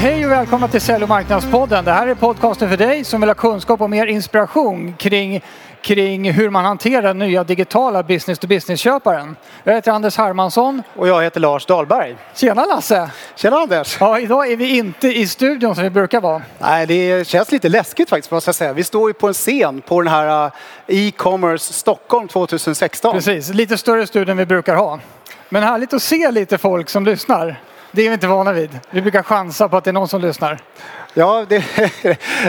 Hej och välkomna till Sälj- och marknadspodden. Det här är podcasten för dig som vill ha kunskap och mer inspiration kring hur man hanterar den nya digitala business-to-business-köparen. Jag heter Anders Hermansson. Och jag heter Lars Dahlberg. Tjena Lasse. Tjena Anders. Ja, idag är vi inte i studion som vi brukar vara. Nej, det känns lite läskigt faktiskt, måste jag säga. Vi står ju på en scen på den här e-commerce Stockholm 2016. Precis, lite större studion vi brukar ha. Men härligt att se lite folk som lyssnar. Det är vi inte vana vid. Vi brukar chansa på att det är någon som lyssnar. Ja, det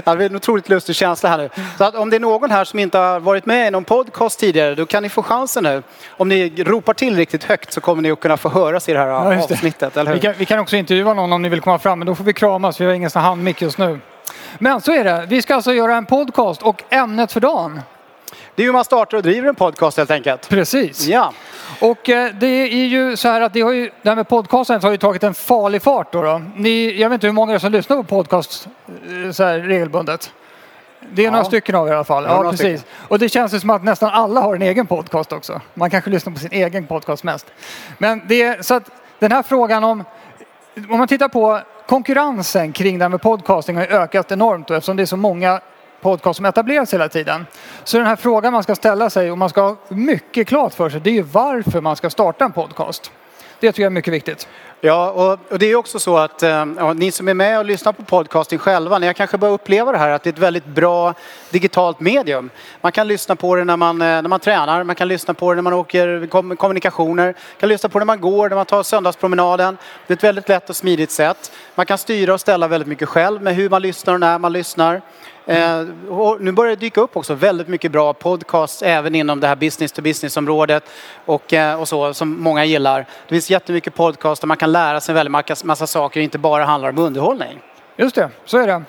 är en otroligt lustig känsla här nu. Så att om det är någon här som inte har varit med i någon podcast tidigare, då kan ni få chansen nu. Om ni ropar till riktigt högt så kommer ni att kunna få höras i det här avsnittet. Eller hur? Vi kan också intervjua någon om ni vill komma fram, men då får vi kramas. Vi har ingen sån handmick just nu. Men så är det. Vi ska alltså göra en podcast och ämnet för dagen. Det är hur man startar och driver en podcast helt enkelt. Precis. Ja. Och det är ju så här att det här med podcasten har ju tagit en farlig fart då. Jag vet inte hur många som lyssnar på podcast så här regelbundet. Det är några stycken av er i alla fall. Ja, precis. Och det känns ju som att nästan alla har en egen podcast också. Man kanske lyssnar på sin egen podcast mest. Men det är så att den här frågan om man tittar på konkurrensen kring det här med podcasting har ökat enormt då, eftersom det är så många podcast som etableras hela tiden. Så den här frågan man ska ställa sig och man ska ha mycket klart för sig, det är ju varför man ska starta en podcast. Det tycker jag är mycket viktigt. Ja, och det är också så att ni som är med och lyssnar på podcasting själva, ni har kanske börjat uppleva det här att det är ett väldigt bra digitalt medium. Man kan lyssna på det när man tränar, man kan lyssna på det när man åker kommunikationer, man kan lyssna på det när man går, när man tar söndagspromenaden. Det är ett väldigt lätt och smidigt sätt. Man kan styra och ställa väldigt mycket själv med hur man lyssnar och när man lyssnar. Och nu börjar det dyka upp också väldigt mycket bra podcasts även inom det här business-to-business-området och så, som många gillar. Det finns jättemycket podcasts där man kan lära sig väldigt massa saker och inte bara handlar om underhållning. Just det, så är det.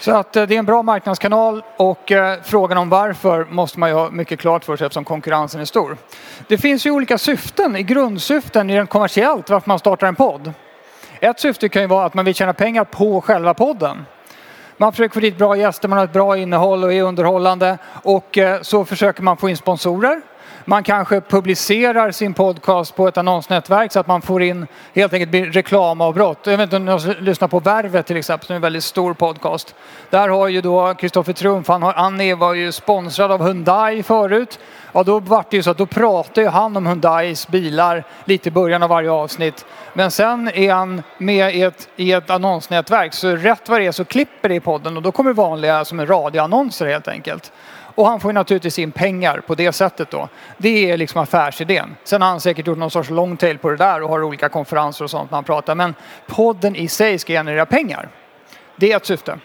Så att det är en bra marknadskanal och frågan om varför måste man ju ha mycket klart för sig eftersom konkurrensen är stor. Det finns ju olika syften, i grundsyften i den kommersiellt varför man startar en podd. Ett syfte kan ju vara att man vill tjäna pengar på själva podden. Man försöker få dit bra gäster, man har ett bra innehåll och är underhållande. Och så försöker man få in sponsorer. Man kanske publicerar sin podcast på ett annonsnätverk så att man får in helt enkelt reklamavbrott. Jag vet inte om ni lyssnar på Värvet till exempel, som är en väldigt stor podcast. Där har ju då Christoffer Trumf, han var ju sponsrad av Hyundai förut. Ja, då var det ju så att då pratade han om Hyundais bilar lite i början av varje avsnitt. Men sen är han med i ett annonsnätverk, så rätt vad det är så klipper det i podden och då kommer vanliga som en radioannonser helt enkelt. Och han får ju naturligtvis in pengar på det sättet då. Det är liksom affärsidén. Sen har han säkert gjort någon sorts longtail på det där och har olika konferenser och sånt när han pratar. Men podden i sig ska generera pengar. Det är ett syfte.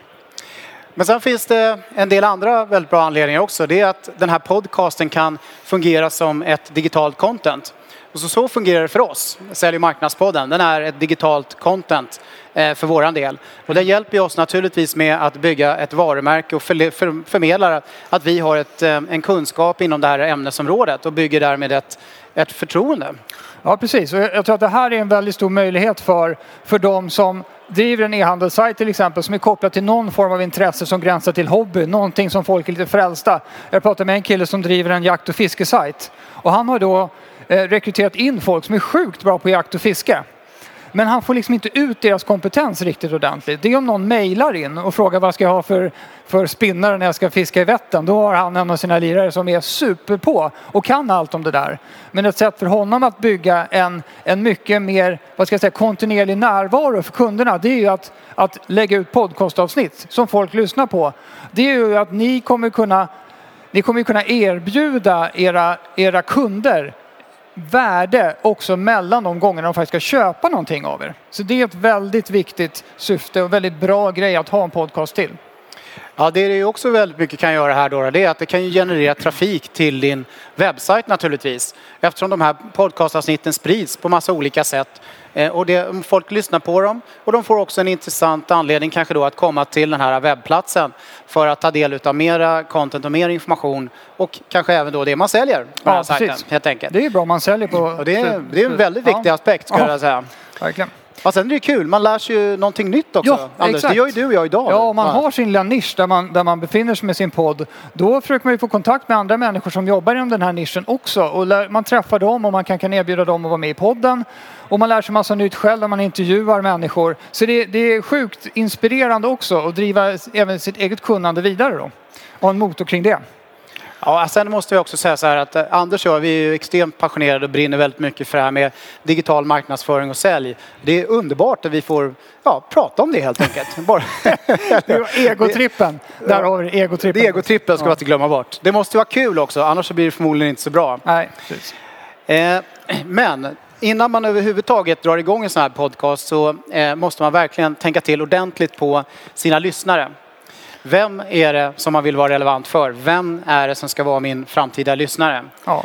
Men sen finns det en del andra väldigt bra anledningar också. Det är att den här podcasten kan fungera som ett digitalt content. Och så fungerar det för oss, Sälj- och marknadspodden. Den är ett digitalt content för våran del. Och den hjälper oss naturligtvis med att bygga ett varumärke och förmedlar att vi har en kunskap inom det här ämnesområdet och bygger därmed ett förtroende. Ja, precis. Och jag tror att det här är en väldigt stor möjlighet för de som driver en e-handelssajt till exempel som är kopplad till någon form av intresse som gränsar till hobby. Någonting som folk är lite frälsta. Jag pratade med en kille som driver en jakt- och fiskesajt. Och han har då rekryterat in folk som är sjukt bra på jakt och fiske. Men han får liksom inte ut deras kompetens riktigt ordentligt. Det är om någon mejlar in och frågar vad ska jag ha för spinnare när jag ska fiska i Vättern. Då har han en av sina lirare som är super på och kan allt om det där. Men ett sätt för honom att bygga en mycket mer kontinuerlig närvaro för kunderna, det är ju att lägga ut podcastavsnitt som folk lyssnar på. Det är ju att ni kommer kunna erbjuda era kunder värde också mellan de gångerna de faktiskt ska köpa någonting av er. Så det är ett väldigt viktigt syfte och väldigt bra grej att ha en podcast till. Ja, det är ju också väldigt mycket kan göra här då. Det är att det kan ju generera trafik till din webbsajt naturligtvis. Eftersom de här podcastavsnitten sprids på massa olika sätt. Och folk lyssnar på dem. Och de får också en intressant anledning kanske då att komma till den här webbplatsen. För att ta del av mera content och mer information. Och kanske även då det man säljer på den här sajten helt enkelt. Det är ju bra man säljer på. Och det är en väldigt viktig aspekt skulle jag säga. Verkligen. Ja, sen är det ju kul. Man lär sig ju någonting nytt också. Ja, Anders, exakt. Det gör ju du och jag idag. Ja, om man har sin lilla nisch där man befinner sig med sin podd. Då försöker man ju få kontakt med andra människor som jobbar inom den här nischen också. Och man träffar dem och man kan erbjuda dem att vara med i podden. Och man lär sig massa nytt själv när man intervjuar människor. Så det är sjukt inspirerande också att driva även sitt eget kunnande vidare då. Och en motor kring det. Ja, sen måste vi också säga så här att Anders och jag, vi är ju extremt passionerade och brinner väldigt mycket för det här med digital marknadsföring och sälj. Det är underbart att vi får prata om det helt enkelt. Egotrippen. Där har vi egotrippen. Egotrippen ska vi inte glömma bort. Det måste vara kul också, annars blir det förmodligen inte så bra. Nej, precis. Men innan man överhuvudtaget drar igång en sån här podcast så måste man verkligen tänka till ordentligt på sina lyssnare. Vem är det som man vill vara relevant för? Vem är det som ska vara min framtida lyssnare? Ja.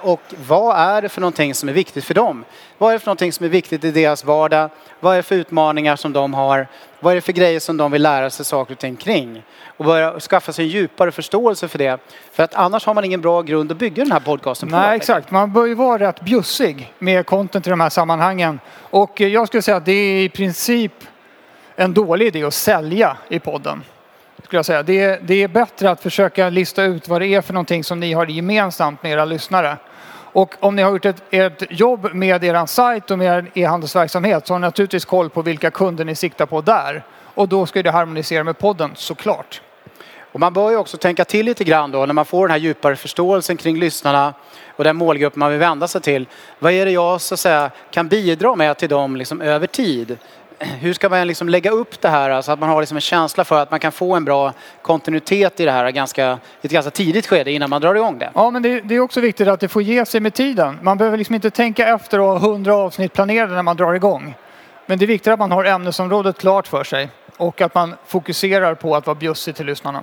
Och vad är det för någonting som är viktigt för dem? Vad är det för någonting som är viktigt i deras vardag? Vad är det för utmaningar som de har? Vad är det för grejer som de vill lära sig saker och ting kring? Och börja skaffa sig en djupare förståelse för det. För att annars har man ingen bra grund att bygga den här podcasten på. Nej, exakt. Man bör ju vara rätt bjussig med content i de här sammanhangen. Och jag skulle säga att det är i princip en dålig idé att sälja i podden. Skulle jag säga. Det är bättre att försöka lista ut vad det är för någonting som ni har gemensamt med era lyssnare. Och om ni har gjort ett jobb med er sajt och med er e-handelsverksamhet så har ni naturligtvis koll på vilka kunder ni siktar på där. Och då ska det harmonisera med podden såklart. Och man bör ju också tänka till lite grann då när man får den här djupare förståelsen kring lyssnarna och den målgrupp man vill vända sig till. Vad är det jag så att säga, kan bidra med till dem liksom, över tid? Hur ska man liksom lägga upp det här så att man har liksom en känsla för att man kan få en bra kontinuitet i det här i ett ganska tidigt skede innan man drar igång det? Ja, men det är också viktigt att det får ge sig med tiden. Man behöver liksom inte tänka efter och 100 avsnitt planerade när man drar igång. Men det är viktigt att man har ämnesområdet klart för sig och att man fokuserar på att vara bjussig till lyssnarna.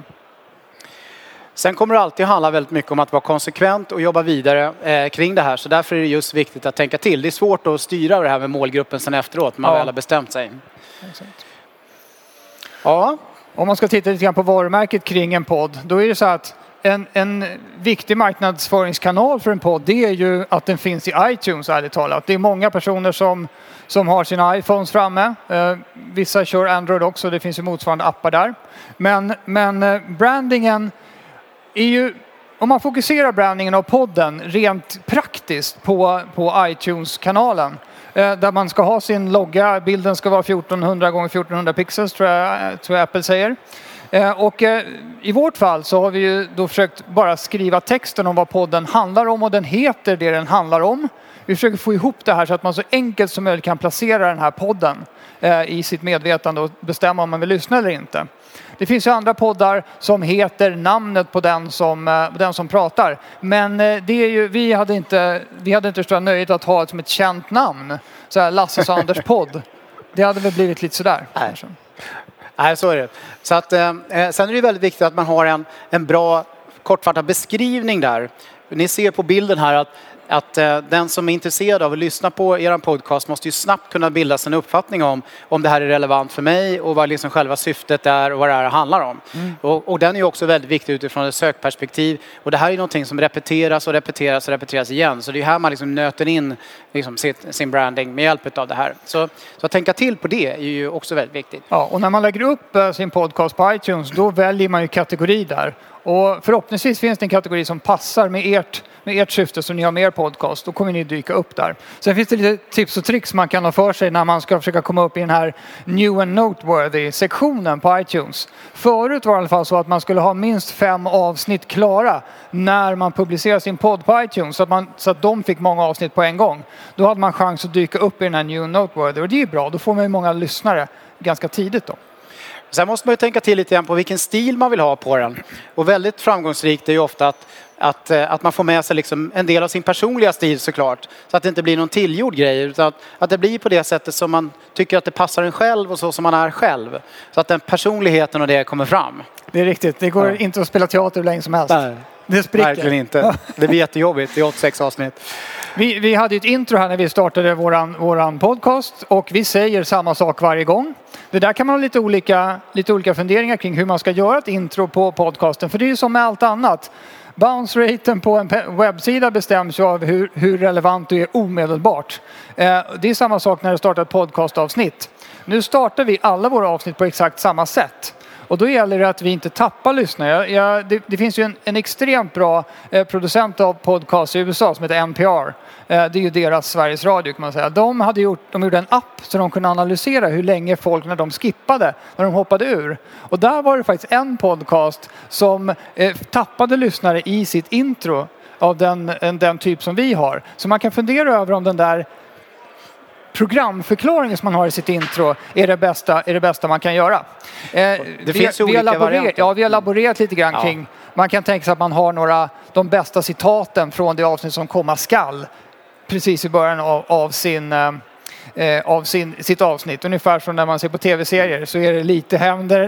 Sen kommer det alltid handla väldigt mycket om att vara konsekvent och jobba vidare kring det här. Så därför är det just viktigt att tänka till. Det är svårt att styra det här med målgruppen sen efteråt. Man väl har bestämt sig. Exakt. Ja. Om man ska titta lite grann på varumärket kring en podd. Då är det så att en viktig marknadsföringskanal för en podd. Det är ju att den finns i iTunes ärligt talat. Det är många personer som har sina iPhones framme. Vissa kör Android också. Det finns ju motsvarande appar där. Men brandingen är ju, om man fokuserar brandingen av podden rent praktiskt på iTunes-kanalen där man ska ha sin logga, bilden ska vara 1400x1400 pixels tror jag Apple säger. Och i vårt fall så har vi ju då försökt bara skriva texten om vad podden handlar om och den heter det den handlar om. Vi försöker få ihop det här så att man så enkelt som möjligt kan placera den här podden i sitt medvetande och bestämma om man vill lyssna eller inte. Det finns ju andra poddar som heter namnet på den som pratar. Men det är ju, vi hade inte stort nöjet att ha som ett känt namn. Så här Lasses och Anders podd. Det hade väl blivit lite sådär. Nej, så är det. Så att, sen är det väldigt viktigt att man har en bra kortfattad beskrivning där. Ni ser på bilden här att den som är intresserad av att lyssna på er podcast måste ju snabbt kunna bilda sin uppfattning om det här är relevant för mig och vad liksom själva syftet är och vad det här handlar om. Mm. Och den är ju också väldigt viktig utifrån ett sökperspektiv. Och det här är någonting som repeteras igen. Så det är här man liksom nöter in liksom sin branding med hjälp av det här. Så att tänka till på det är ju också väldigt viktigt. Ja, och när man lägger upp sin podcast på iTunes då väljer man ju kategori där. Och förhoppningsvis finns det en kategori som passar med ert syfte som ni har med er podcast. Då kommer ni dyka upp där. Sen finns det lite tips och tricks man kan ha för sig när man ska försöka komma upp i den här New and Noteworthy-sektionen på iTunes. Förut var det i alla fall så att man skulle ha minst 5 avsnitt klara när man publicerar sin podd på iTunes. Så att de fick många avsnitt på en gång. Då hade man chans att dyka upp i den här New and Noteworthy. Och det är bra. Då får man ju många lyssnare ganska tidigt då. Sen måste man ju tänka till lite grann på vilken stil man vill ha på den. Och väldigt framgångsrikt är ju ofta att man får med sig liksom en del av sin personliga stil såklart. Så att det inte blir någon tillgjord grej. Utan att det blir på det sättet som man tycker att det passar en själv och så som man är själv. Så att den personligheten och det kommer fram. Det är riktigt. Det går inte att spela teater hur länge som helst. Nej. Det spricker. Verkligen inte. Det blir jättejobbigt. Det är 86 avsnitt. Vi hade ett intro här när vi startade våran podcast. Och vi säger samma sak varje gång. Det där kan man ha lite olika funderingar kring hur man ska göra ett intro på podcasten. För det är ju som med allt annat. Bounce-raten på en webbsida bestäms ju av hur relevant du är omedelbart. Det är samma sak när du startar ett podcastavsnitt. Nu startar vi alla våra avsnitt på exakt samma sätt. Och då gäller det att vi inte tappar lyssnare. Det finns ju en extremt bra producent av podcast i USA som heter NPR. Det är ju deras Sveriges Radio kan man säga. De gjorde en app så de kunde analysera hur länge folk när de skippade, när de hoppade ur. Och där var det faktiskt en podcast som tappade lyssnare i sitt intro av den typ som vi har. Så man kan fundera över om den där programförklaringen som man har i sitt intro är det bästa man kan göra. Vi har laborerat lite grann kring. Man kan tänka sig att man har de bästa citaten från det avsnitt som komma skall precis i början av sitt avsnitt. Ungefär som när man ser på tv-serier så är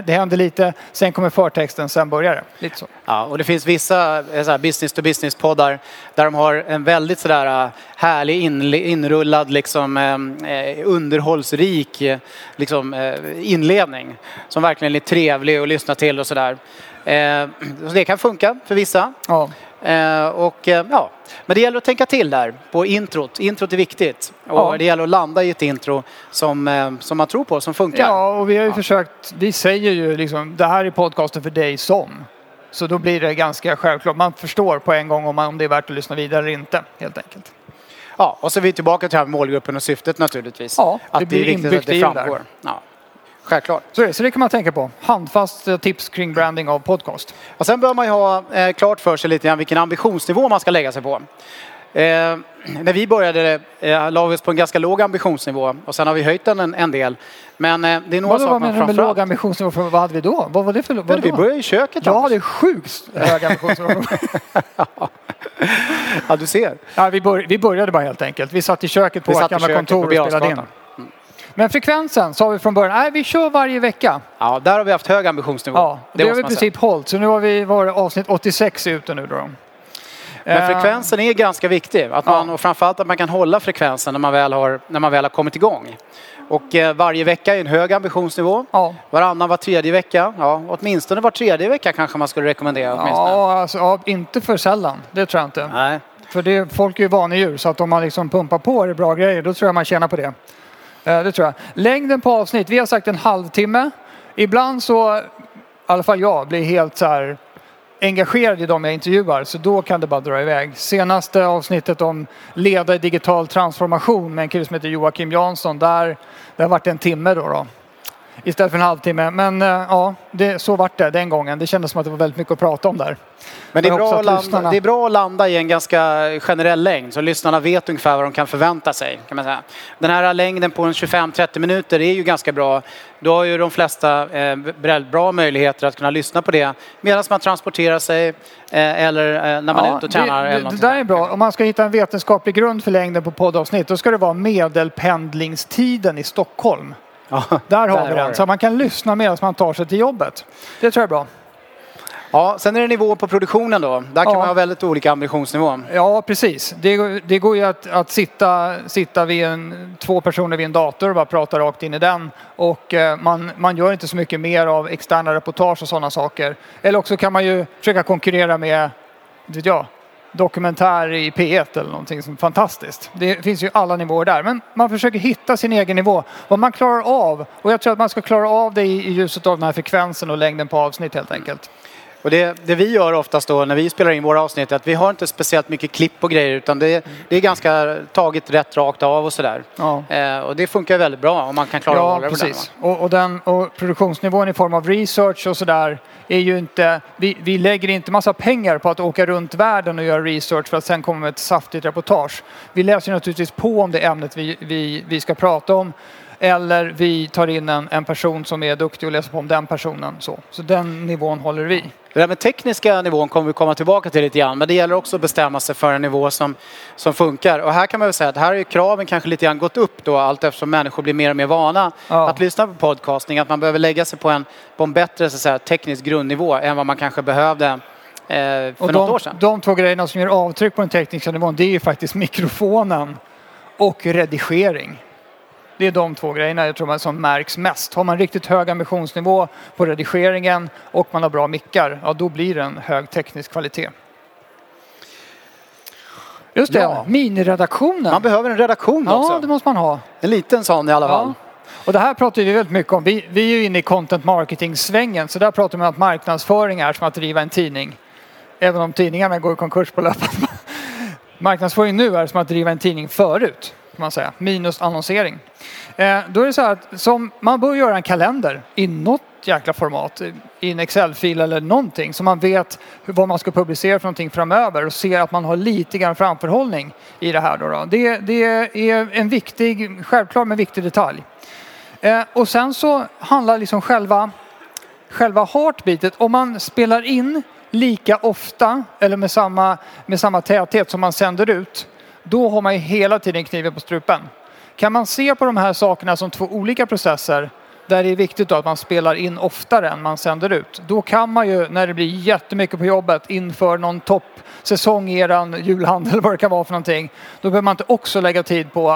det händer lite, sen kommer förtexten, sen börjar det. Lite så. Ja, och det finns vissa business-to-business-poddar där de har en väldigt sådär härlig inrullad liksom, underhållsrik liksom, inledning som verkligen är trevlig att lyssna till och sådär. Så det kan funka för vissa. Ja. Men det gäller att tänka till där på introt. Introt är viktigt och det gäller att landa i ett intro som man tror på, som funkar. Ja, och vi har ju försökt, vi säger ju liksom, det här är podcasten för dig som. Så då blir det ganska självklart. Man förstår på en gång om det är värt att lyssna vidare eller inte, helt enkelt. Ja, och så är vi tillbaka till här målgruppen och syftet naturligtvis. Ja, det blir viktigt att det framgår. Ja. Självklart. Så det kan man tänka på. Handfast tips kring branding av podcast. Och sen bör man ju ha klart för sig lite grann vilken ambitionsnivå man ska lägga sig på. När vi började la vi oss på en ganska låg ambitionsnivå. Och sen har vi höjt den en del. Men det är några saker man framförallt... Låg ambitionsnivå? För vad hade vi då? Vad var det för... Vad då? Vi började i köket. Ja, det är sjukt hög ambitionsnivå. Ja, du ser. Ja, vi började bara helt enkelt. Vi satt i köket på vårt gamla kontor och spelade in. Men frekvensen sa vi från början, vi kör varje vecka. Ja, där har vi haft hög ambitionsnivå. Ja, det har vi i princip hållit. Så nu har vi varit avsnitt 86 ute nu då. Men frekvensen är ganska viktig. Att man, och framförallt att man kan hålla frekvensen när man väl har kommit igång. Och varje vecka är en hög ambitionsnivå. Ja. Varannan, var tredje vecka. Ja, åtminstone var tredje vecka kanske man skulle rekommendera. Inte för sällan. Det tror jag inte. Nej. För folk är ju vanedjur. Så att om man liksom pumpar på det bra grejer, då tror jag man tjänar på det. Det tror jag. Längden på avsnitt, vi har sagt en halvtimme. Ibland så, i alla fall jag, blir helt så här engagerad i dem jag intervjuar. Så då kan det bara dra iväg. Senaste avsnittet om leda i digital transformation med en kille som heter Joakim Jansson. Det har varit en timme då. Istället för en halvtimme. Men så vart det den gången. Det kändes som att det var väldigt mycket att prata om där. Men det är bra att landa i en ganska generell längd. Så lyssnarna vet ungefär vad de kan förvänta sig. Kan man säga. Den här längden på 25-30 minuter är ju ganska bra. Då har ju de flesta bra möjligheter att kunna lyssna på det. Medan man transporterar sig eller när man är ute och tränar. Det där är bra. Om man ska hitta en vetenskaplig grund för längden på poddavsnitt. Då ska det vara medelpendlingstiden i Stockholm. Ja, där har vi den. Så man kan lyssna medan man tar sig till jobbet. Det tror jag är bra. Ja, sen är det nivån på produktionen då. Där kan man ha väldigt olika ambitionsnivån. Ja, precis. Det går ju att sitta vid två personer vid en dator och bara prata rakt in i den. Och man gör inte så mycket mer av externa reportage och sådana saker. Eller också kan man ju försöka konkurrera med, vet jag, dokumentär i P1 eller någonting som är fantastiskt. Det finns ju alla nivåer där. Men man försöker hitta sin egen nivå. Vad man klarar av. Och jag tror att man ska klara av det i ljuset av den här frekvensen och längden på avsnitt helt enkelt. Och det vi gör oftast då när vi spelar in våra avsnitt är att vi har inte speciellt mycket klipp och grejer utan det är ganska taget rätt rakt av och sådär. Ja. Och det funkar väldigt bra om man kan klara av det. Ja, precis. Och produktionsnivån i form av research och sådär är ju inte... Vi lägger inte massa pengar på att åka runt världen och göra research för att sen komma med ett saftigt reportage. Vi läser ju naturligtvis på om det ämnet vi ska prata om. Eller vi tar in en person som är duktig och läser på om den personen. Så den nivån håller vi. Det där med tekniska nivån kommer vi komma tillbaka till lite grann. Men det gäller också att bestämma sig för en nivå som funkar. Och här kan man väl säga att här är ju kraven kanske lite grann gått upp då. Allt eftersom människor blir mer och mer vana att lyssna på podcasting. Att man behöver lägga sig på en bättre så att säga, teknisk grundnivå än vad man kanske behövde för något år sedan. De två grejerna som gör avtryck på den tekniska nivån, det är ju faktiskt mikrofonen och redigering. Det är de två grejerna jag tror man som märks mest. Har man riktigt hög ambitionsnivå på redigeringen och man har bra mickar, ja då blir det en hög teknisk kvalitet. Just det, ja. Miniredaktionen. Man behöver en redaktion också. Ja, det måste man ha. En liten sån i alla fall. Ja. Och det här pratar vi väldigt mycket om. Vi är ju inne i content marketing-svängen, så där pratar man om att marknadsföring är som att driva en tidning. Även om tidningarna går i konkurs på löpande. Marknadsföring nu är som att driva en tidning förut, kan man säga. Minus annonsering. Då är det så här att man bör göra en kalender i något jäkla format, i en Excel-fil eller någonting, så man vet vad man ska publicera för någonting framöver och ser att man har lite grann framförhållning i det här då. Det är en viktig, självklart men viktig detalj. Och sen så handlar liksom själva heartbeatet, om man spelar in lika ofta eller med samma täthet som man sänder ut, då har man ju hela tiden kniven på strupen. Kan man se på de här sakerna som två olika processer där det är viktigt då att man spelar in oftare än man sänder ut, då kan man ju när det blir jättemycket på jobbet inför någon toppsäsong i eran julhandel, vad det kan vara för någonting, då behöver man inte också lägga tid på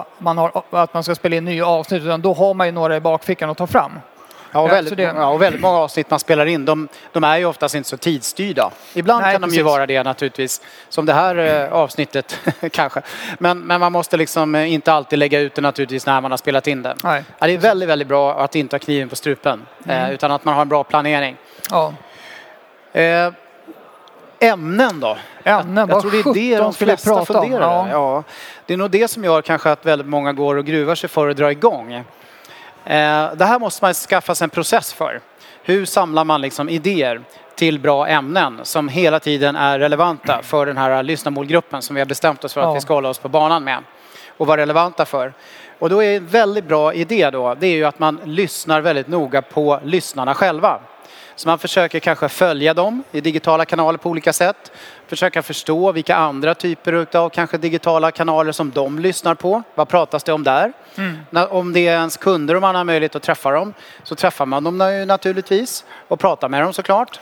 att man ska spela in nya avsnitt, utan då har man ju några i bakfickan att ta fram. Ja, och väldigt många avsnitt man spelar in, de är ju oftast inte så tidsstyrda. Ibland kan de ju vara det naturligtvis, som det här avsnittet kanske. Men man måste liksom inte alltid lägga ut det naturligtvis när man har spelat in det. Nej, det är väldigt, väldigt bra att inte ha kniven på strupen, utan att man har en bra planering. Ja. Ämnen då? Jag tror det är det de flesta funderar. Ja. Det är nog det som gör kanske att väldigt många går och gruvar sig för att dra igång. Det här måste man skaffa sig en process för. Hur samlar man liksom idéer till bra ämnen som hela tiden är relevanta för den här lyssnarmålgruppen som vi har bestämt oss för att vi ska hålla oss på banan med och vara relevanta för. Och då är en väldigt bra idé då, det är ju att man lyssnar väldigt noga på lyssnarna själva. Så man försöker kanske följa dem i digitala kanaler på olika sätt. Försöka förstå vilka andra typer av kanske digitala kanaler som de lyssnar på. Vad pratas det om där? Om det är ens kunder och man har möjlighet att träffa dem, så träffar man dem naturligtvis och pratar med dem såklart.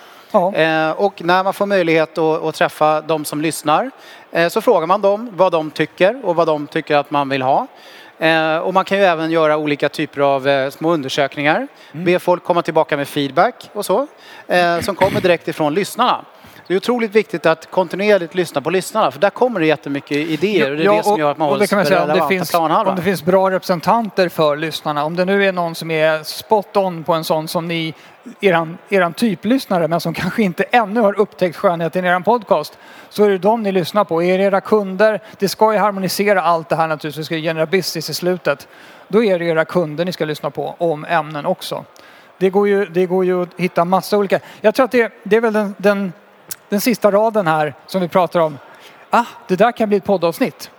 Och när man får möjlighet att träffa de som lyssnar, så frågar man dem vad de tycker och vad de tycker att man vill ha. Och man kan ju även göra olika typer av små undersökningar. Be folk komma tillbaka med feedback och så. Som kommer direkt ifrån lyssnarna. Det är otroligt viktigt att kontinuerligt lyssna på lyssnarna. För där kommer det jättemycket idéer. Och det är det som gör att man håller sig relevanta. Om det finns bra representanter för lyssnarna. Om det nu är någon som är spot on på en sån som ni, eran typlyssnare, men som kanske inte ännu har upptäckt skönheten i eran podcast, så är det de ni lyssnar på. Är det era kunder? Det ska ju harmonisera allt det här naturligtvis. Det ska ju generera business i slutet. Då är det era kunder ni ska lyssna på om ämnen också. Det går ju att hitta massa olika. Jag tror att det är väl den sista raden här som vi pratar om. Det där kan bli ett poddavsnitt.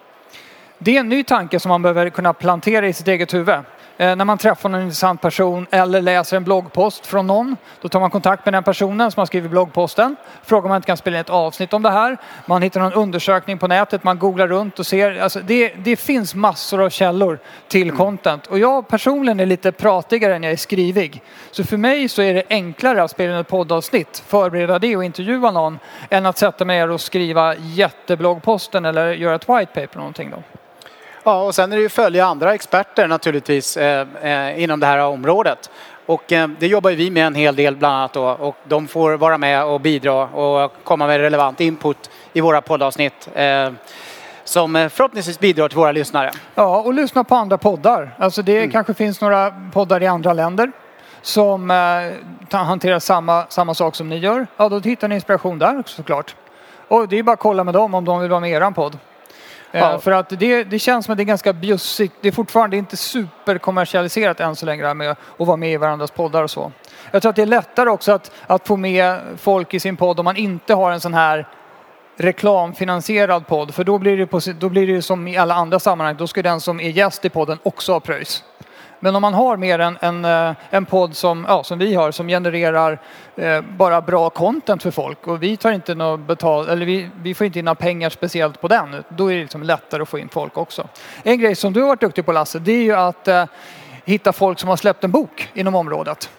Det är en ny tanke som man behöver kunna plantera i sitt eget huvud. När man träffar en intressant person eller läser en bloggpost från någon, då tar man kontakt med den personen som har skrivit bloggposten. Frågar om man inte kan spela in ett avsnitt om det här. Man hittar någon undersökning på nätet, man googlar runt och ser. Alltså det finns massor av källor till content. Och jag personligen är lite pratigare än jag är skrivig. Så för mig så är det enklare att spela in ett poddavsnitt, förbereda det och intervjua någon, än att sätta mig och skriva jättebloggposten eller göra ett white paper eller någonting då. Ja, och sen är det ju följa andra experter naturligtvis inom det här området. Och det jobbar ju vi med en hel del bland annat då. Och de får vara med och bidra och komma med relevant input i våra poddavsnitt. Som förhoppningsvis bidrar till våra lyssnare. Ja, och lyssna på andra poddar. Alltså det kanske finns några poddar i andra länder som hanterar samma sak som ni gör. Ja, då hittar ni inspiration där också såklart. Och det är bara att kolla med dem om de vill vara med i er podd. Ja. För att det känns som att det är ganska bjussigt. Det är fortfarande inte superkommersialiserat än så länge med att vara med i varandras poddar och så. Jag tror att det är lättare också att få med folk i sin podd om man inte har en sån här reklamfinansierad podd. För då blir det som i alla andra sammanhang. Då ska den som är gäst i podden också ha pröjs. Men om man har mer en podd som vi har, som genererar bara bra content för folk, och vi tar inte något betalt, eller vi får inte in några pengar speciellt på den, då är det liksom lättare att få in folk också. En grej som du har varit duktig på, Lasse, det är ju att hitta folk som har släppt en bok inom området.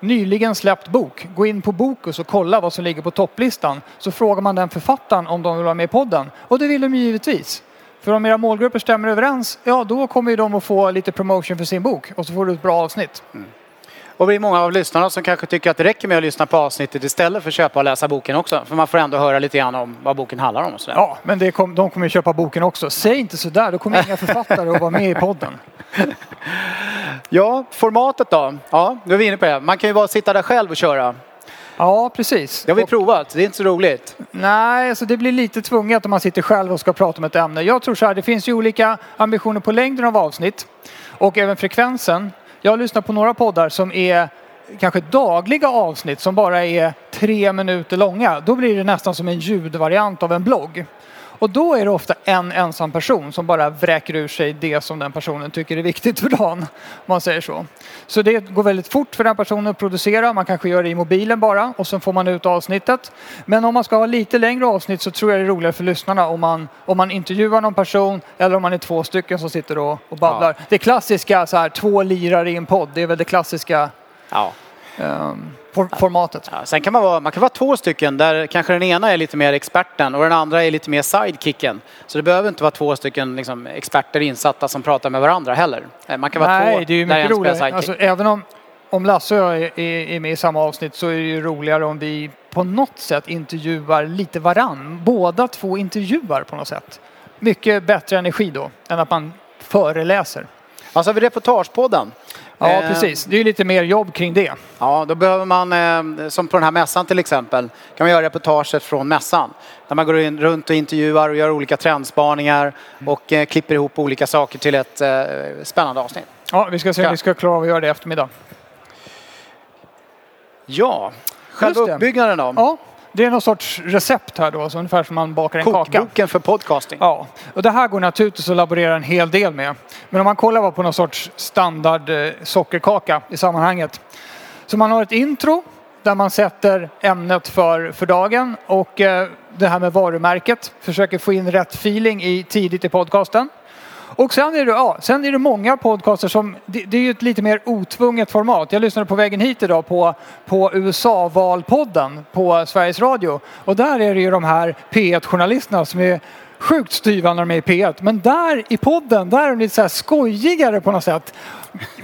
nyligen släppt bok. Gå in på Bokus och kolla vad som ligger på topplistan. Så frågar man den författaren om de vill vara med i podden. Och det vill de givetvis. För om era målgrupper stämmer överens, ja då kommer ju de att få lite promotion för sin bok. Och så får du ett bra avsnitt. Mm. Och vi är många av lyssnarna som kanske tycker att det räcker med att lyssna på avsnittet istället för att köpa och läsa boken också. För man får ändå höra lite grann om vad boken handlar om. Och sådär. Ja, men de kommer ju köpa boken också. Säg inte sådär, då kommer inga författare att vara med i podden. Ja, formatet då. Ja, nu är vi inne på det. Man kan ju bara sitta där själv och köra. Ja, precis. Det har vi provat. Det är inte så roligt. Nej, alltså det blir lite tvunget om man sitter själv och ska prata om ett ämne. Jag tror så här, det finns ju olika ambitioner på längden av avsnitt. Och även frekvensen. Jag lyssnar på några poddar som är kanske dagliga avsnitt som bara är 3 minuter långa. Då blir det nästan som en ljudvariant av en blogg. Och då är det ofta en ensam person som bara vräker ur sig det som den personen tycker är viktigt för dagen. Om man säger så. Så det går väldigt fort för den personen att producera. Man kanske gör det i mobilen bara och sen får man ut avsnittet. Men om man ska ha lite längre avsnitt så tror jag det är roligare för lyssnarna om man intervjuar någon person eller om man är 2 stycken som sitter och babblar. Ja. Det klassiska, så här, 2 lirare i en podd, det är väl det klassiska... Ja. Formatet. Ja, sen kan man kan vara 2 stycken där kanske den ena är lite mer experten och den andra är lite mer sidekicken. Så det behöver inte vara 2 stycken liksom, experter insatta som pratar med varandra heller. Man kan vara 2 det är ju mycket roligt. Alltså, även om Lasse och jag är med i samma avsnitt så är det ju roligare om vi på något sätt intervjuar lite varann. Båda 2 intervjuar på något sätt. Mycket bättre energi då än att man föreläser. Alltså vid reportagepodden. Ja, precis. Det är ju lite mer jobb kring det. Ja, då behöver man, som på den här mässan till exempel, kan man göra reportaget från mässan. Där man går in runt och intervjuar och gör olika trendspaningar och klipper ihop olika saker till ett spännande avsnitt. Ja, vi ska se om vi ska klara av att göra det i eftermiddag. Ja, själva uppbyggnaden då? Ja. Det är någon sorts recept här då, så ungefär som man bakar en kaka. Kokboken för podcasting. Ja, och det här går naturligtvis att laborera en hel del med. Men om man kollar på någon sorts standard sockerkaka i sammanhanget. Så man har ett intro där man sätter ämnet för dagen och det här med varumärket. Försöker få in rätt feeling tidigt i podcasten. Och sen är det många podcaster som... Det är ju ett lite mer otvunget format. Jag lyssnade på vägen hit idag på USA-valpodden på Sveriges Radio. Och där är det ju de här P1-journalisterna som är sjukt styva när de är i P1. Men där i podden, där är de lite så här skojigare på något sätt.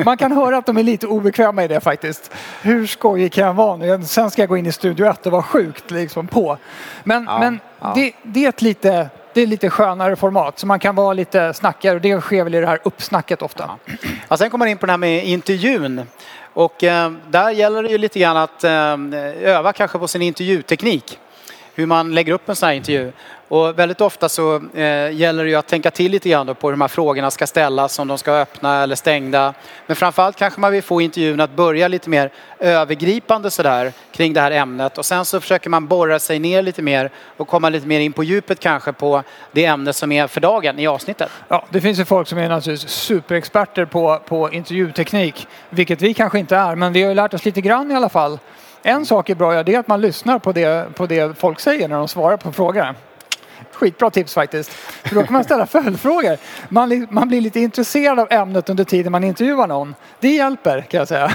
Man kan höra att de är lite obekväma i det faktiskt. Hur skojig kan jag vara nu? Sen ska jag gå in i Studio 1 och vara sjukt liksom på. Men det är ett lite... Det är lite skönare format. Så man kan vara lite snackare. Och det sker väl i det här uppsnacket ofta. Ja. Ja, sen kommer man in på det här med intervjun. Och där gäller det ju lite grann att öva kanske på sin intervjuteknik. Hur man lägger upp en sån här intervju. Och väldigt ofta så gäller det ju att tänka till lite grann då på hur de här frågorna ska ställas. Om de ska öppna eller stängda. Men framförallt kanske man vill få intervjun att börja lite mer övergripande sådär kring det här ämnet. Och sen så försöker man borra sig ner lite mer och komma lite mer in på djupet kanske på det ämne som är för dagen i avsnittet. Ja, det finns ju folk som är naturligtvis superexperter på intervjuteknik. Vilket vi kanske inte är, men vi har ju lärt oss lite grann i alla fall. En sak är bra, det är att man lyssnar på det folk säger när de svarar på frågor. Skitbra tips faktiskt. För då kan man ställa följdfrågor. Man blir lite intresserad av ämnet under tiden man intervjuar någon. Det hjälper, kan jag säga.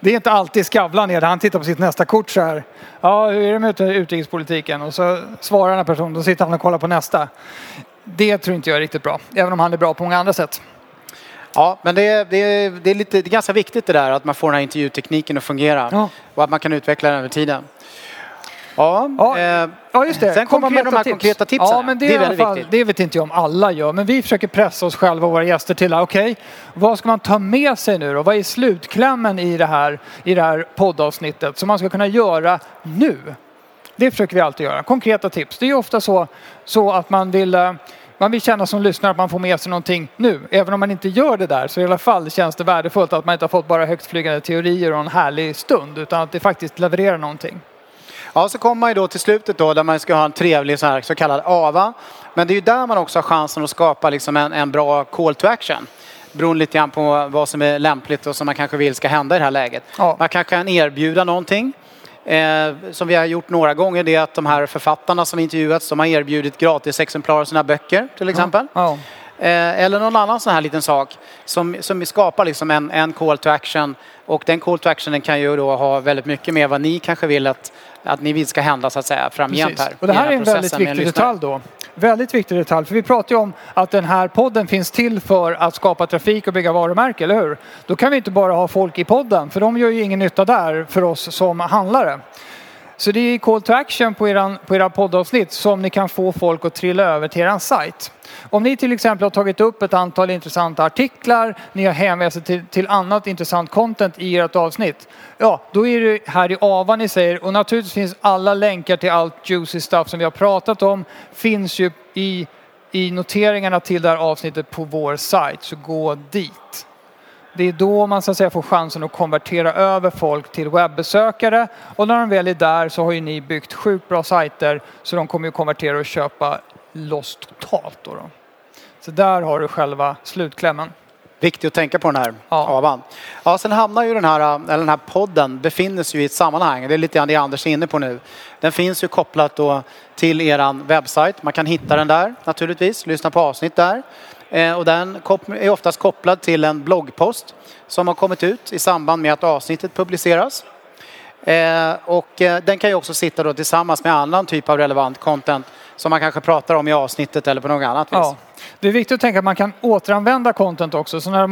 Det är inte alltid Skavlan ner. Han tittar på sitt nästa kort så här. Ja, hur är det med utrikespolitiken? Och så svarar den här personen. Då sitter han och kollar på nästa. Det tror inte jag är riktigt bra. Även om han är bra på många andra sätt. Ja, men det är ganska viktigt det där. Att man får den här intervjutekniken att fungera. Ja. Och att man kan utveckla den över tiden. Ja, just det. Sen kommer man med de här konkreta tipsen. Ja, men det är väldigt viktigt. Det vet inte jag om alla gör. Men vi försöker pressa oss själva och våra gäster till. Okej, vad ska man ta med sig nu då? Vad är slutklämmen i det här poddavsnittet som man ska kunna göra nu? Det försöker vi alltid göra. Konkreta tips. Det är ofta så att man vill känna som lyssnare att man får med sig någonting nu. Även om man inte gör det där så i alla fall känns det värdefullt att man inte har fått bara högtflygande teorier och en härlig stund. Utan att det faktiskt levererar någonting. Ja, så kommer man ju då till slutet då där man ska ha en trevlig så här så kallad AVA. Men det är ju där man också har chansen att skapa liksom en bra call to action. Beroende lite grann på vad som är lämpligt och som man kanske vill ska hända i det här läget. Ja. Man kanske kan erbjuda någonting. Som vi har gjort några gånger det är att de här författarna som intervjuats, de har erbjudit gratis exemplar av sina böcker till exempel. Ja. Ja. Eller någon annan sån här liten sak som skapar liksom en call to action. Och den call to actionen kan ju då ha väldigt mycket med vad ni kanske vill att ni vill ska hända så att säga framgent här. Och det här är en väldigt viktig detalj då. Väldigt viktig detalj, för vi pratar ju om att den här podden finns till för att skapa trafik och bygga varumärke, eller hur? Då kan vi inte bara ha folk i podden, för de gör ju ingen nytta där för oss som handlare. Så det är call to action på era poddavsnitt som ni kan få folk att trilla över till er sajt. Om ni till exempel har tagit upp ett antal intressanta artiklar, ni har hänvisat till annat intressant content i ert avsnitt, ja, då är det här i avan ni säger, och naturligtvis finns alla länkar till allt juicy stuff som vi har pratat om, finns ju i noteringarna till det här avsnittet på vår sajt, så gå dit. Det är då man så att säga får chansen att konvertera över folk till webbesökare. Och när de väl är där så har ju ni byggt sjukt bra sajter. Så de kommer ju konvertera och köpa loss totalt då. Så där har du själva slutklämmen. Viktigt att tänka på den här avan. Ja, sen hamnar ju den här podden befinner sig ju i ett sammanhang. Det är lite grann det Anders är inne på nu. Den finns ju kopplat då till eran webbsajt. Man kan hitta den där naturligtvis. Lyssna på avsnitt där. Och den är oftast kopplad till en bloggpost som har kommit ut i samband med att avsnittet publiceras. Och den kan ju också sitta då tillsammans med annan typ av relevant content som man kanske pratar om i avsnittet eller på något annat vis. Ja. Det är viktigt att tänka att man kan återanvända content också. Så när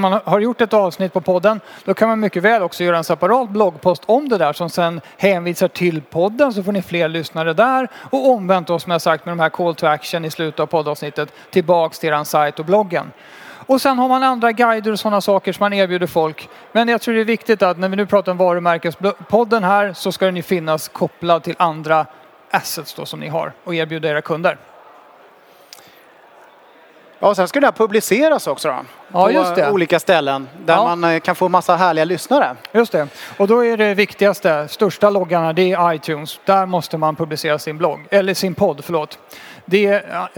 man har gjort ett avsnitt på podden, då kan man mycket väl också göra en separat bloggpost om det där som sen hänvisar till podden, så får ni fler lyssnare där. Och omvänt oss, som jag sagt, med de här call to action i slutet av poddavsnittet tillbaks till er sajt och bloggen. Och sen har man andra guider och sådana saker som man erbjuder folk. Men jag tror det är viktigt att när vi nu pratar om varumärkespodden här, så ska den ju finnas kopplad till andra assets då som ni har och erbjuder era kunder. Ja, sen ska det här publiceras också då. Ja, just det. På olika ställen där man kan få massa härliga lyssnare. Just det. Och då är det viktigaste, största loggarna, det är iTunes. Där måste man publicera sin blogg, eller sin podd, förlåt.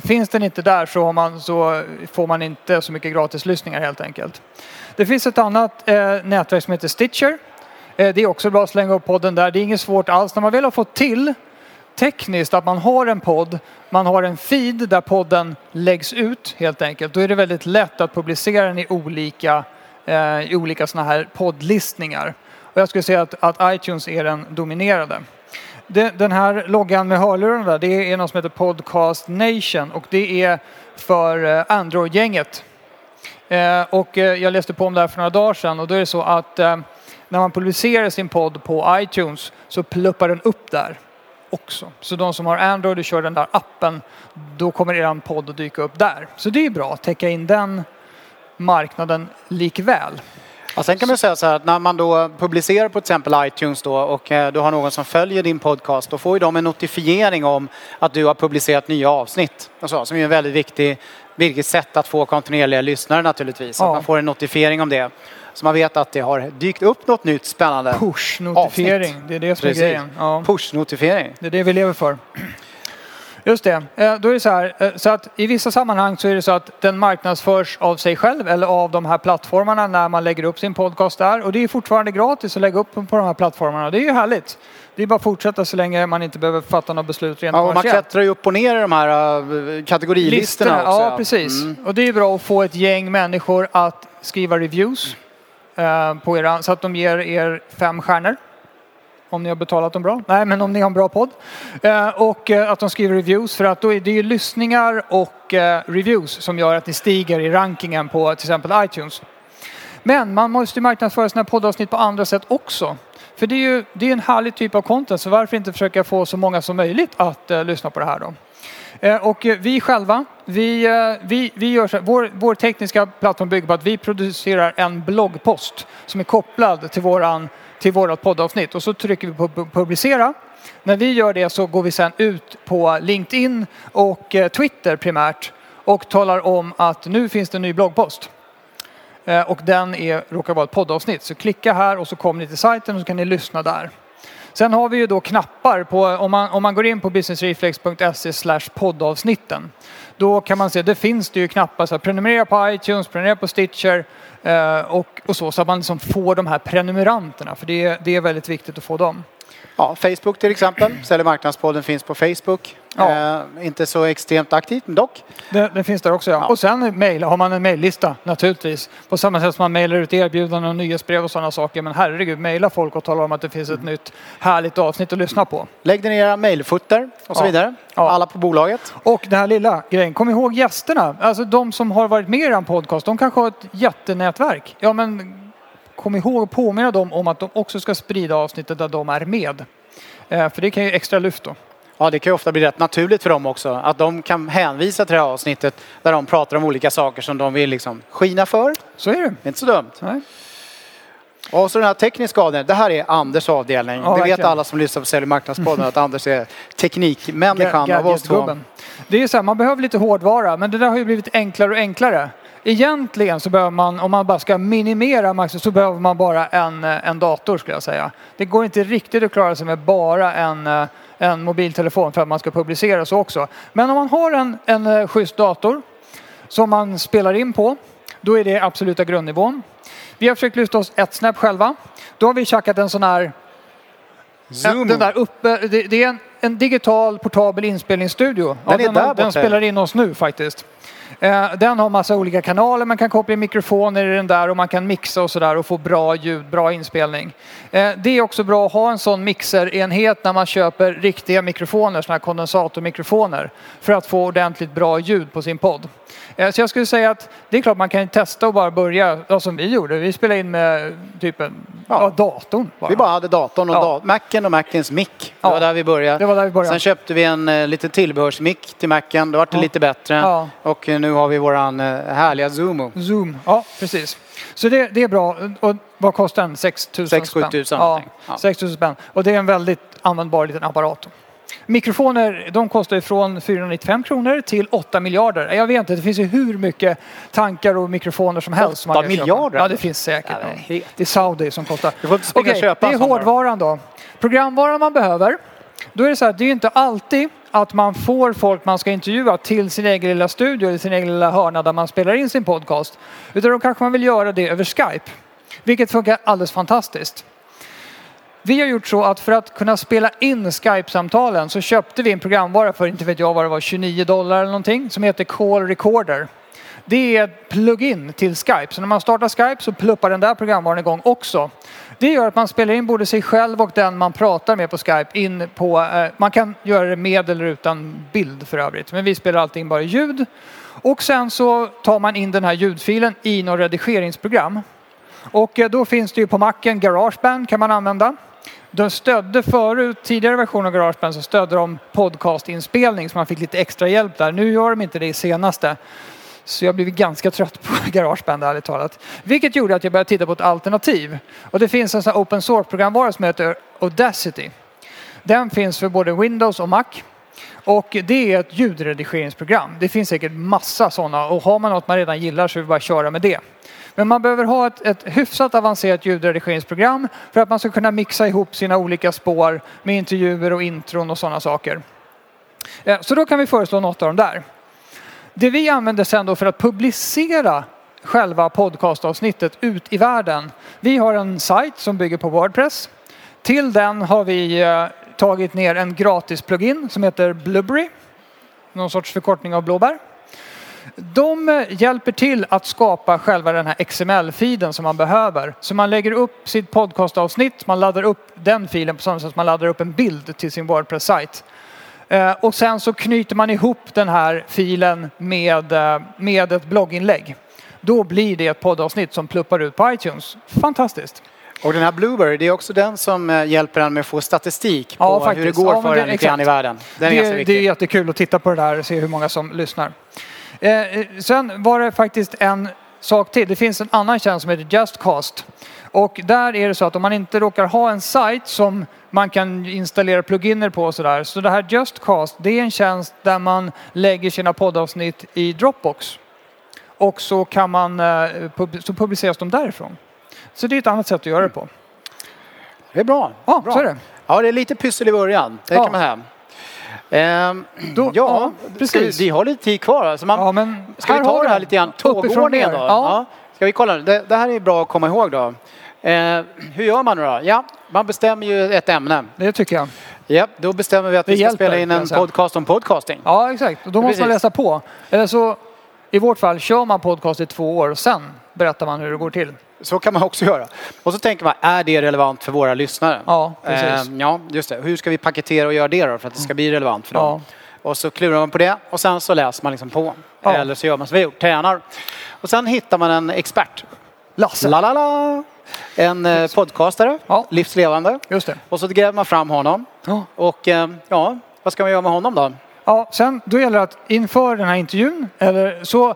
Finns den inte där så får man inte så mycket gratislyssningar helt enkelt. Det finns ett annat nätverk som heter Stitcher. Det är också bra att slänga upp podden där. Det är inget svårt alls. När man väl har fått till tekniskt att man har en podd, man har en feed där podden läggs ut helt enkelt, då är det väldigt lätt att publicera den i olika såna här poddlistningar. Och jag skulle säga att iTunes är den dominerade. Den här loggan med hörlurarna, det är något som heter Podcast Nation, och det är för Android-gänget. Och jag läste på om det här för några dagar sedan, och då är det så att när man publicerar sin podd på iTunes så pluppar den upp där också. Så de som har Android och kör den där appen, då kommer er podd att dyka upp där. Så det är bra att täcka in den marknaden likväl. Ja, sen kan man säga så här, att när man då publicerar på till exempel iTunes då, och då har någon som följer din podcast, då får ju de en notifiering om att du har publicerat nya avsnitt. Alltså, som är en väldigt viktigt sätt att få kontinuerliga lyssnare naturligtvis. Ja. Att man får en notifiering om det. Så man vet att det har dykt upp något nytt spännande. Push-notifiering, avsnitt. Det är det som är grejen. Ja. Push-notifiering. Det är det vi lever för. Just det. Då är det så här, så att i vissa sammanhang så är det så att den marknadsförs av sig själv eller av de här plattformarna när man lägger upp sin podcast där. Och det är fortfarande gratis att lägga upp på de här plattformarna. Det är ju härligt. Det är bara att fortsätta så länge man inte behöver fatta något beslut rent kommersiellt. Ja, man klättrar ju upp och ner i de här kategorilistorna också. Ja, precis. Mm. Och det är bra att få ett gäng människor att skriva reviews på era, så att de ger er 5 stjärnor. Om ni har betalat dem bra. Nej, men om ni har en bra podd. Och att de skriver reviews. För att då är det ju lyssningar och reviews som gör att ni stiger i rankingen på till exempel iTunes. Men man måste ju marknadsföra sina poddavsnitt på andra sätt också. För det är en härlig typ av content. Så varför inte försöka få så många som möjligt att lyssna på det här då. Och vi själva, vi gör så här, vår tekniska plattform bygger på att vi producerar en bloggpost som är kopplad till vårt poddavsnitt. Och så trycker vi på publicera. När vi gör det så går vi sen ut på LinkedIn och Twitter primärt och talar om att nu finns det en ny bloggpost. Och den råkar vara ett poddavsnitt. Så klicka här och så kommer ni till sajten och så kan ni lyssna där. Sen har vi ju då knappar på, om man går in på businessreflex.se/poddavsnitten. Då kan man se, det finns det ju knappar så här, prenumerera på iTunes, prenumerera på Stitcher och så att man liksom får de här prenumeranterna. För det är väldigt viktigt att få dem. Ja, Facebook till exempel. Sälj- och marknadspodden finns på Facebook. Ja. Inte så extremt aktivt, men dock. Det finns där också, ja. Och sen mail, har man en maillista naturligtvis. På samma sätt som man mailar ut erbjudanden och nyhetsbrev och sådana saker. Men herregud, maila folk och tala om att det finns ett nytt härligt avsnitt att lyssna på. Lägg ner era mailfutter och så vidare. Ja. Alla på bolaget. Och den här lilla grejen, kom ihåg gästerna. Alltså de som har varit med i en podcast, de kanske har ett jättenätverk. Ja, men kom ihåg att påminna dem om att de också ska sprida avsnittet där de är med. För det kan ju extra lyft då. Ja, det kan ju ofta bli rätt naturligt för dem också. Att de kan hänvisa till det här avsnittet där de pratar om olika saker som de vill liksom skina för. Så är det. Det är inte så dumt. Nej. Och så den här tekniska avdelningen. Det här är Anders avdelning. Ja, det verkligen. Vet alla som lyssnar på Sälj- och marknadspodden att Anders är teknikmänniskan av oss två. Det är ju så här, man behöver lite hårdvara. Men det där har ju blivit enklare och enklare. Egentligen så behöver man, om man bara ska minimera maximum, så behöver man bara en dator skulle jag säga. Det går inte riktigt att klara sig med bara en mobiltelefon för att man ska publicera så också. Men om man har en schysst dator som man spelar in på, då är det absoluta grundnivån. Vi har försökt lyfta oss ett snäpp själva. Då har vi checkat en sån här Zoom. Den där uppe, det är en digital portabel inspelningsstudio. Den, ja, den spelar in oss nu faktiskt. Den har massa olika kanaler. Man kan koppla in mikrofoner i den där och man kan mixa och sådär och få bra ljud, bra inspelning. Det är också bra att ha en sån mixerenhet när man köper riktiga mikrofoner, såna här kondensatormikrofoner, för att få ordentligt bra ljud på sin podd. Så jag skulle säga att det är klart man kan testa och bara börja som vi gjorde. Vi spelade in med typ datorn. Bara. Vi bara hade datorn och Macen och Macens mick. Det var där vi började. Sen köpte vi en liten tillbehörsmick till Macen. Då var det lite bättre. Ja. Och nu har vi våran härliga Zoom. Ja, precis. Så det är bra. Och vad kostar den? 6 000 spänn. Ja, 6 000 spänn. Och det är en väldigt användbar liten apparat. Mikrofoner, de kostar från 495 kronor till 8 miljarder. Jag vet inte, det finns ju hur mycket tankar och mikrofoner som helst. 8 miljarder? Ja, det finns säkert. Ja, det är Saudi som kostar. Det är hårdvaran då. Programvaran man behöver. Då är det så här, det är ju inte alltid att man får folk man ska intervjua till sin egen lilla studio eller sin egen lilla hörna där man spelar in sin podcast. Utan då kanske man vill göra det över Skype. Vilket funkar alldeles fantastiskt. Vi har gjort så att för att kunna spela in Skype-samtalen så köpte vi en programvara för, inte vet jag vad det var, $29 eller någonting, som heter Call Recorder. Det är ett plugin till Skype. Så när man startar Skype så pluppar den där programvaran igång också. Det gör att man spelar in både sig själv och den man pratar med på Skype in på... man kan göra det med eller utan bild för övrigt. Men vi spelar allting bara ljud. Och sen så tar man in den här ljudfilen i något redigeringsprogram. Och då finns det ju på Macen GarageBand kan man använda. De stödde förut, tidigare versioner av GarageBand så stödde de podcastinspelning så man fick lite extra hjälp där. Nu gör de inte det i senaste. Så jag blev ganska trött på GarageBand ärligt talat. Vilket gjorde att jag började titta på ett alternativ. Och det finns en sån här open source-programvara som heter Audacity. Den finns för både Windows och Mac. Och det är ett ljudredigeringsprogram. Det finns säkert massa sådana. Och har man något man redan gillar så vill vi bara köra med det. Men man behöver ha ett hyfsat avancerat ljudredigeringsprogram för att man ska kunna mixa ihop sina olika spår med intervjuer och intron och sådana saker. Så då kan vi föreslå något av dem där. Det vi använder sen då för att publicera själva podcastavsnittet ut i världen. Vi har en sajt som bygger på WordPress. Till den har vi tagit ner en gratis plugin som heter Blubrry. Någon sorts förkortning av blåbär. De hjälper till att skapa själva den här XML-filen som man behöver. Så man lägger upp sitt podcastavsnitt. Man laddar upp den filen på samma sätt som man laddar upp en bild till sin WordPress-sajt. Och sen så knyter man ihop den här filen med ett blogginlägg. Då blir det ett poddavsnitt som pluppar ut på iTunes. Fantastiskt. Och den här Blubrry, det är också den som hjälper en med att få statistik på hur det går för en lite grann i världen. Det är jättekul att titta på det där och se hur många som lyssnar. Sen var det faktiskt en sak till. Det finns en annan tjänst som heter JustCast. Och där är det så att om man inte råkar ha en sajt som man kan installera pluginer på och sådär. Så det här JustCast, det är en tjänst där man lägger sina poddavsnitt i Dropbox. Och så kan man så publiceras de därifrån. Så det är ett annat sätt att göra det på. Det är bra. Ja, bra. Så är det. Ja, det är lite pyssel i början. Det kan man ha. Precis. Vi har lite tid kvar. Alltså ska vi ta det här lite grann? Tågordningen då? Ja. Ska vi kolla? Det här är bra att komma ihåg då. Hur gör man då? Ja, Man bestämmer ju ett ämne. Det tycker jag. Ja, då bestämmer vi att vi ska spela in en podcast om podcasting. Ja, exakt. Och då måste man läsa på. Eller så, i vårt fall, kör man podcast i 2 år. Sen berättar man hur det går till. Så kan man också göra. Och så tänker man, är det relevant för våra lyssnare? Ja, precis. Ja, just det. Hur ska vi paketera och göra det då för att det ska bli relevant för dem? Ja. Och så klurar man på det och sen så läser man liksom på. Ja. Eller så gör man som vi gjort, tränar. Och sen hittar man en expert. Lasse. Lalala. En podcastare. Ja. Livslevande. Just det. Och så gräver man fram honom. Ja. Och ja, vad ska man göra med honom då? Ja, sen då gäller det att inför den här intervjun eller så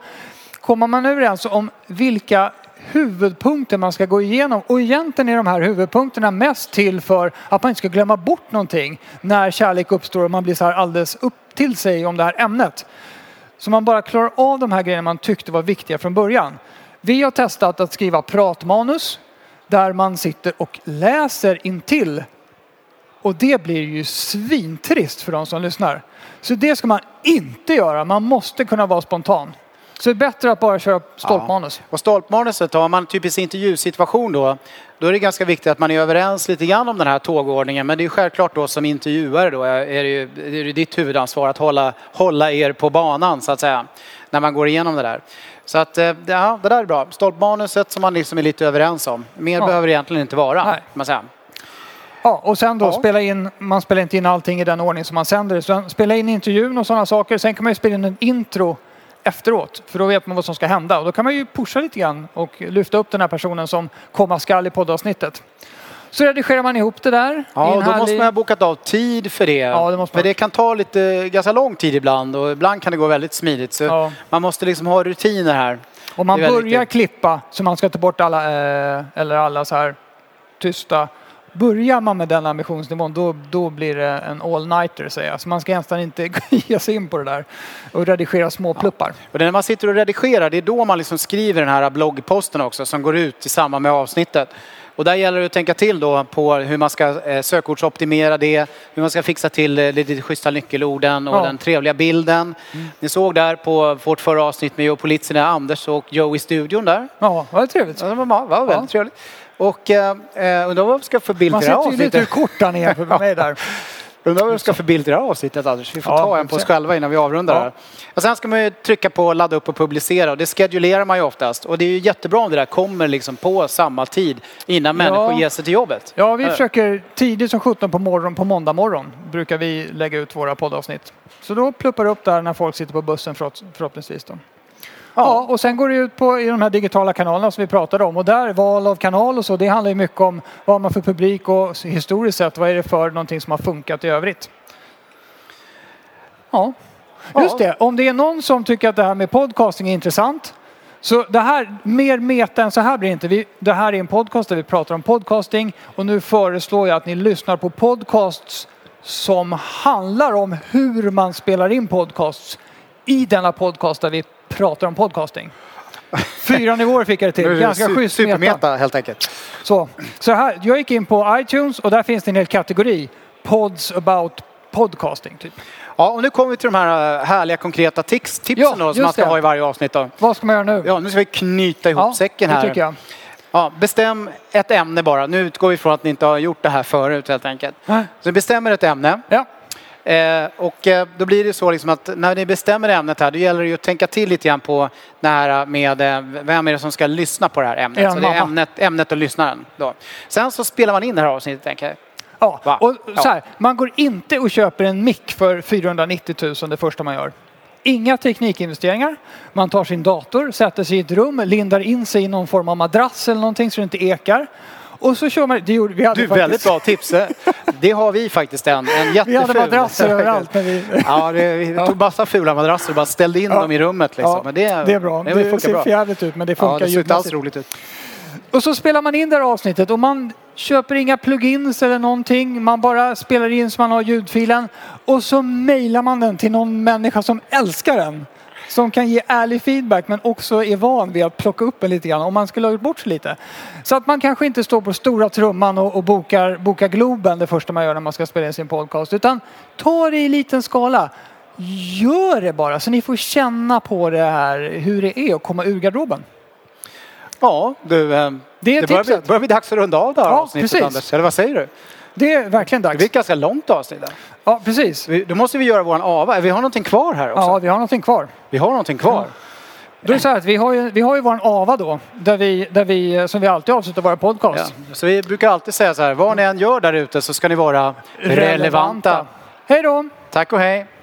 kommer man överens om vilka huvudpunkter man ska gå igenom. Och egentligen är de här huvudpunkterna mest till för att man inte ska glömma bort någonting när kärlek uppstår och man blir så här alldeles upp till sig om det här ämnet. Så man bara klarar av de här grejerna man tyckte var viktiga från början. Vi har testat att skriva pratmanus där man sitter och läser intill. Och det blir ju svintrist för de som lyssnar. Så det ska man inte göra. Man måste kunna vara spontan. Så det är bättre att bara köra stolpmanus. Ja. Och stolpmanuset, har man typiskt intervjusituation då är det ganska viktigt att man är överens lite grann om den här tågordningen. Men det är självklart då som intervjuare då är det ditt huvudansvar att hålla er på banan så att säga. När man går igenom det där. Så att ja, det där är bra. Stolpmanuset som man liksom är lite överens om. Mer behöver det egentligen inte vara. Nej. Man säger. Ja, och sen då man spelar inte in allting i den ordning som man sänder det. Så spela in intervjun och sådana saker. Sen kan man ju spela in en intro efteråt, för då vet man vad som ska hända och då kan man ju pusha lite grann och lyfta upp den här personen som komma skall i poddavsnittet. Så redigerar man ihop det där. Ja, och då måste man ha bokat av tid för det. Ja, det måste man. För det kan ta lite ganska lång tid ibland och ibland kan det gå väldigt smidigt så man måste liksom ha rutiner här. Om man börjar klippa så man ska ta bort alla eller alla så här tysta. Börjar man med den ambitionsnivån då blir det en all-nighter säger jag. Så man ska egentligen inte ge sig in på det där och redigera små pluppar. Och när man sitter och redigerar, det är då man liksom skriver den här bloggposten också som går ut i samband med avsnittet. Och där gäller det att tänka till då på hur man ska sökordsoptimera det, hur man ska fixa till lite schyssta nyckelorden och den trevliga bilden. Mm. Ni såg där på vårt förra avsnitt med Joe Polizzi när Anders och Joe i studion där. Ja, det var trevligt. Ja, det var väldigt trevligt. Och undrar vad vi ska få bild i det här avsnittet. Man sitter ju lite kortan igen för mig där. Undrar vad vi ska få bild i det här avsnittet, Anders. Vi får ta en på oss själva innan vi avrundar här. Och sen ska man ju trycka på ladda upp och publicera. Och det schedulerar man ju oftast. Och det är ju jättebra om det där kommer liksom på samma tid innan människor ger sig till jobbet. Ja, vi försöker tidigt som 17 på morgon, på måndag morgon brukar vi lägga ut våra poddavsnitt. Så då pluppar det upp där när folk sitter på bussen förhoppningsvis då. Ja, och sen går det ut på i de här digitala kanalerna som vi pratade om. Och där val av kanal och så, det handlar ju mycket om vad man för publik och historiskt sett, vad är det för någonting som har funkat i övrigt. Ja, just det. Om det är någon som tycker att det här med podcasting är intressant, så det här, mer meta än så här blir det inte. Det här är en podcast där vi pratar om podcasting och nu föreslår jag att ni lyssnar på podcasts som handlar om hur man spelar in podcasts i denna podcast där vi pratar om podcasting. 4 nivåer fick jag det till. Ganska schysst supermeta helt enkelt. Så här, jag gick in på iTunes och där finns det en hel kategori. Pods about podcasting typ. Ja, och nu kommer vi till de här härliga konkreta tipsen då, som man ska ha i varje avsnitt då. Vad ska man göra nu? Ja, nu ska vi knyta ihop säcken här. Det tycker jag. Ja, bestäm ett ämne bara. Nu utgår vi från att ni inte har gjort det här förut helt enkelt. Så bestämmer ett ämne. Ja. Och då blir det så liksom att när ni bestämmer ämnet här, då gäller det ju att tänka till lite grann på nära med vem är det som ska lyssna på det här ämnet. Så det är ämnet och lyssnaren då. Sen så spelar man in det här avsnittet, tänker jag. Ja, och så här, man går inte och köper en mick för 490 000 det första man gör. Inga teknikinvesteringar. Man tar sin dator, sätter sig i ett rum, lindar in sig i någon form av madrass eller någonting så det inte ekar. Och så kör man, det gjorde vi hade faktiskt. Väldigt bra tips. Det har vi faktiskt en jätteful. Vi hade madrasser överallt. Ja, vi tog massa fula madrasser och bara ställde in dem i rummet. Liksom. Ja, men det är bra. Det ser fjärligt ut men det funkar ju. Ja, det ser alls roligt ut. Och så spelar man in det här avsnittet och man köper inga plugins eller någonting. Man bara spelar in så man har ljudfilen. Och så mejlar man den till någon människa som älskar den. Som kan ge ärlig feedback men också är van vid att plocka upp en lite grann om man skulle ha gjort bort sig lite. Så att man kanske inte står på stora trumman och bokar Globen det första man gör när man ska spela in sin podcast. Utan ta det i liten skala. Gör det bara så ni får känna på det här hur det är att komma ur garderoben. Ja, du, det börjar bli dags för att runda av det här avsnittet, Anders. Eller vad säger du? Det är verkligen dags. Det är ett ganska långt avsnitt där. Ja, precis. Då måste vi göra vår ava. Vi har någonting kvar här också. Ja, vi har någonting kvar. Ja. Då är det så här att vi har ju vår ava då, där vi som vi alltid avslutar våra podcast. Ja. Så vi brukar alltid säga så här, vad ni än gör där ute så ska ni vara relevanta. Hej då! Tack och hej!